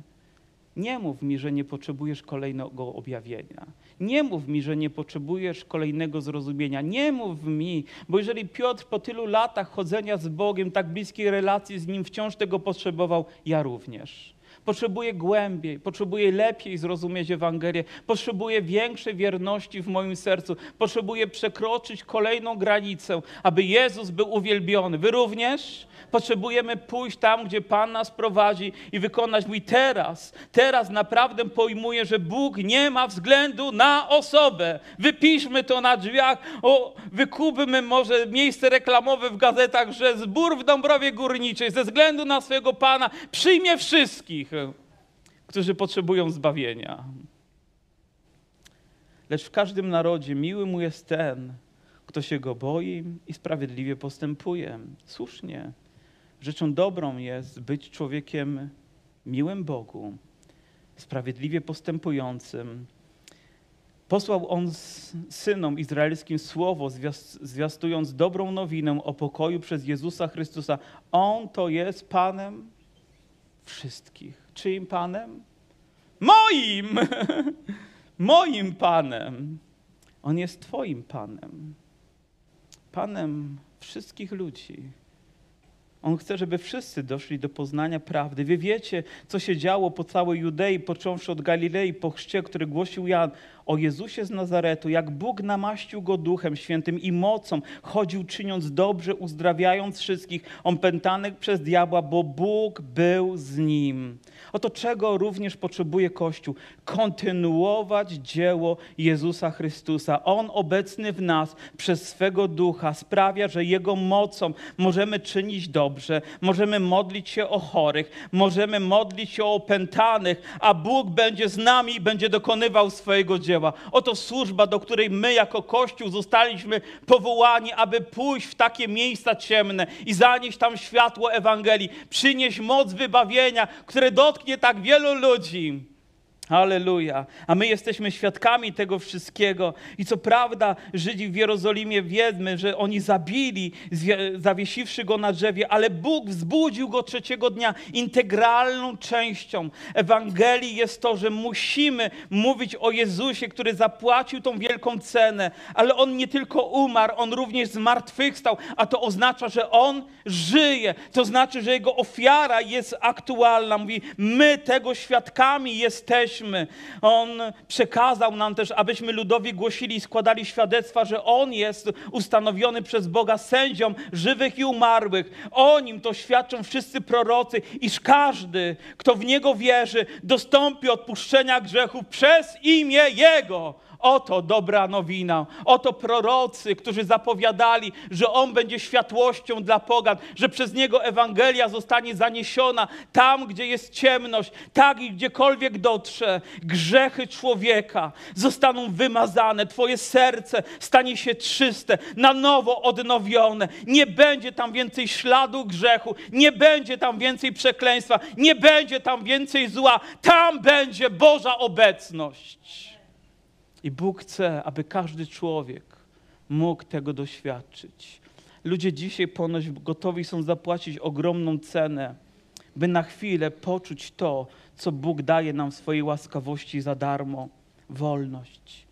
Nie mów mi, że nie potrzebujesz kolejnego objawienia. Nie mów mi, że nie potrzebujesz kolejnego zrozumienia. Nie mów mi, bo jeżeli Piotr po tylu latach chodzenia z Bogiem, tak bliskiej relacji z Nim wciąż tego potrzebował, ja również. Potrzebuję głębiej, potrzebuję lepiej zrozumieć Ewangelię, potrzebuję większej wierności w moim sercu, potrzebuję przekroczyć kolejną granicę, aby Jezus był uwielbiony. Wy również? Potrzebujemy pójść tam, gdzie Pan nas prowadzi i wykonać. Mój teraz, teraz naprawdę pojmuję, że Bóg nie ma względu na osobę. Wypiszmy to na drzwiach, o, wykupmy może miejsce reklamowe w gazetach, że zbór w Dąbrowie Górniczej ze względu na swojego Pana przyjmie wszystkich, którzy potrzebują zbawienia. Lecz w każdym narodzie miły mu jest ten, kto się go boi i sprawiedliwie postępuje. Słusznie, rzeczą dobrą jest być człowiekiem miłym Bogu, sprawiedliwie postępującym. Posłał on synom izraelskim słowo, zwiastując dobrą nowinę o pokoju przez Jezusa Chrystusa. On to jest Panem wszystkich. Czyim Panem? Moim! Moim Panem. On jest Twoim Panem. Panem wszystkich ludzi. On chce, żeby wszyscy doszli do poznania prawdy. Wy wiecie, co się działo po całej Judei, począwszy od Galilei, po chrzcie, który głosił Jan o Jezusie z Nazaretu, jak Bóg namaścił go Duchem Świętym i mocą, chodził czyniąc dobrze, uzdrawiając wszystkich opętanych przez diabła, bo Bóg był z nim. Oto czego również potrzebuje Kościół. Kontynuować dzieło Jezusa Chrystusa. On obecny w nas przez swego Ducha sprawia, że Jego mocą możemy czynić dobrze, możemy modlić się o chorych, możemy modlić się o opętanych, a Bóg będzie z nami i będzie dokonywał swojego dzieła. Oto służba, do której my jako Kościół zostaliśmy powołani, aby pójść w takie miejsca ciemne i zanieść tam światło Ewangelii, przynieść moc wybawienia, które dotknie tak wielu ludzi. Halleluja. A my jesteśmy świadkami tego wszystkiego. I co prawda Żydzi w Jerozolimie, wiedzmy, że oni zabili, zawiesiwszy go na drzewie, ale Bóg wzbudził go trzeciego dnia. Integralną częścią Ewangelii jest to, że musimy mówić o Jezusie, który zapłacił tą wielką cenę. Ale On nie tylko umarł, On również zmartwychwstał, a to oznacza, że On żyje. To znaczy, że Jego ofiara jest aktualna. Mówi, my tego świadkami jesteśmy. On przekazał nam też, abyśmy ludowi głosili i składali świadectwa, że On jest ustanowiony przez Boga sędzią żywych i umarłych. O Nim to świadczą wszyscy prorocy, iż każdy, kto w Niego wierzy, dostąpi odpuszczenia grzechów przez imię Jego. Oto dobra nowina, oto prorocy, którzy zapowiadali, że On będzie światłością dla pogan, że przez Niego Ewangelia zostanie zaniesiona tam, gdzie jest ciemność, tak i gdziekolwiek dotrze. Grzechy człowieka zostaną wymazane, Twoje serce stanie się czyste, na nowo odnowione. Nie będzie tam więcej śladu grzechu, nie będzie tam więcej przekleństwa, nie będzie tam więcej zła. Tam będzie Boża obecność. I Bóg chce, aby każdy człowiek mógł tego doświadczyć. Ludzie dzisiaj ponoć gotowi są zapłacić ogromną cenę, by na chwilę poczuć to, co Bóg daje nam w swojej łaskawości za darmo. Wolność.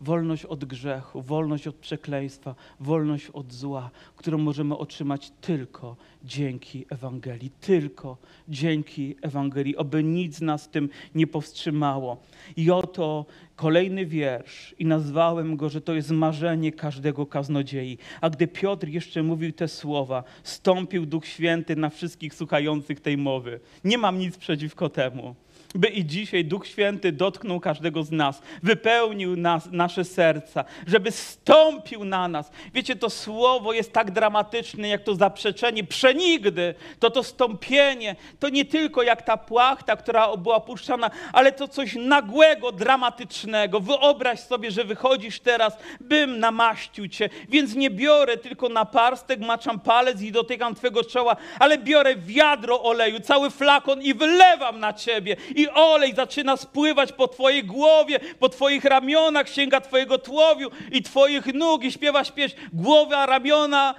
Wolność od grzechu, wolność od przekleństwa, wolność od zła, którą możemy otrzymać tylko dzięki Ewangelii. Tylko dzięki Ewangelii, oby nic nas tym nie powstrzymało. I oto kolejny wiersz i nazwałem go, że to jest marzenie każdego kaznodziei. A gdy Piotr jeszcze mówił te słowa, stąpił Duch Święty na wszystkich słuchających tej mowy. Nie mam nic przeciwko temu, by i dzisiaj Duch Święty dotknął każdego z nas, wypełnił nas, nasze serca, żeby stąpił na nas. Wiecie, to słowo jest tak dramatyczne, jak to zaprzeczenie. Przenigdy to to stąpienie, to nie tylko jak ta płachta, która była puszczana, ale to coś nagłego, dramatycznego. Wyobraź sobie, że wychodzisz teraz, bym namaścił Cię, więc nie biorę tylko naparstek, maczam palec i dotykam Twego czoła, ale biorę wiadro oleju, cały flakon i wylewam na Ciebie. I olej zaczyna spływać po Twojej głowie, po Twoich ramionach, sięga Twojego tułowiu i Twoich nóg i śpiewasz pieśń. Głowa, ramiona,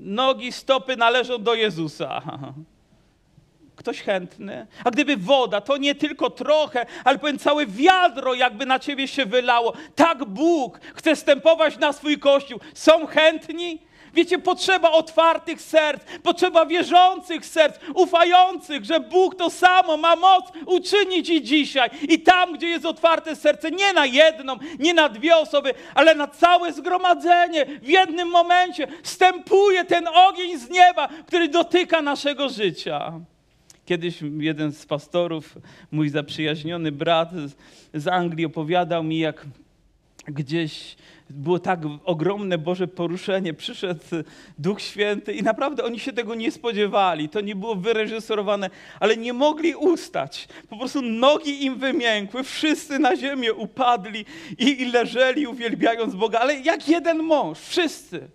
nogi, stopy należą do Jezusa. Ktoś chętny? A gdyby woda, to nie tylko trochę, ale powiem, całe wiadro jakby na Ciebie się wylało. Tak Bóg chce stępować na swój Kościół. Są chętni? Wiecie, potrzeba otwartych serc, potrzeba wierzących serc, ufających, że Bóg to samo ma moc uczynić i dzisiaj. I tam, gdzie jest otwarte serce, nie na jedną, nie na dwie osoby, ale na całe zgromadzenie, w jednym momencie wstępuje ten ogień z nieba, który dotyka naszego życia. Kiedyś jeden z pastorów, mój zaprzyjaźniony brat z Anglii, opowiadał mi, jak gdzieś było tak ogromne Boże poruszenie, przyszedł Duch Święty i naprawdę oni się tego nie spodziewali, to nie było wyreżyserowane, ale nie mogli ustać, po prostu nogi im wymiękły, wszyscy na ziemię upadli i, i leżeli uwielbiając Boga, ale jak jeden mąż, wszyscy.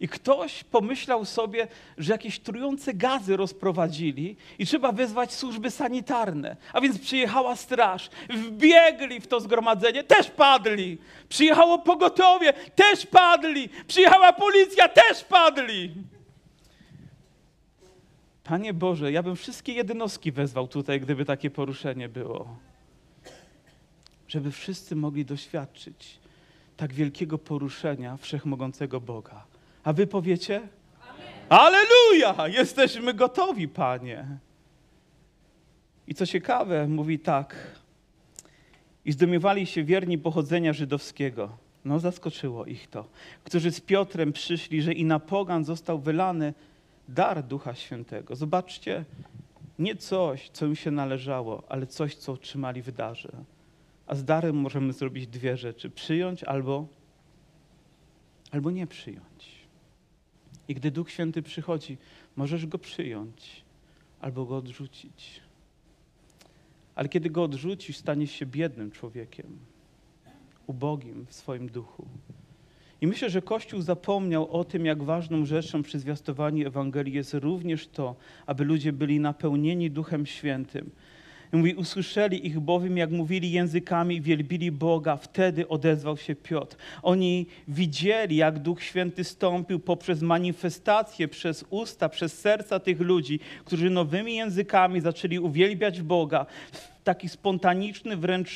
I ktoś pomyślał sobie, że jakieś trujące gazy rozprowadzili i trzeba wezwać służby sanitarne. A więc przyjechała straż, wbiegli w to zgromadzenie, też padli. Przyjechało pogotowie, też padli. Przyjechała policja, też padli. Panie Boże, ja bym wszystkie jednostki wezwał tutaj, gdyby takie poruszenie było. Żeby wszyscy mogli doświadczyć tak wielkiego poruszenia wszechmogącego Boga. A wy powiecie? Alleluja! Jesteśmy gotowi, Panie. I co ciekawe, mówi tak. I zdumiewali się wierni pochodzenia żydowskiego. No zaskoczyło ich to. Którzy z Piotrem przyszli, że i na pogan został wylany dar Ducha Świętego. Zobaczcie, nie coś, co im się należało, ale coś, co otrzymali w darze. A z darem możemy zrobić dwie rzeczy. Przyjąć albo, albo nie przyjąć. I gdy Duch Święty przychodzi, możesz Go przyjąć albo Go odrzucić. Ale kiedy Go odrzucisz, staniesz się biednym człowiekiem, ubogim w swoim duchu. I myślę, że Kościół zapomniał o tym, jak ważną rzeczą przy zwiastowaniu Ewangelii jest również to, aby ludzie byli napełnieni Duchem Świętym. I mówi, usłyszeli ich bowiem, jak mówili językami i wielbili Boga. Wtedy odezwał się Piotr. Oni widzieli, jak Duch Święty stąpił poprzez manifestację, przez usta, przez serca tych ludzi, którzy nowymi językami zaczęli uwielbiać Boga. Taki spontaniczny wręcz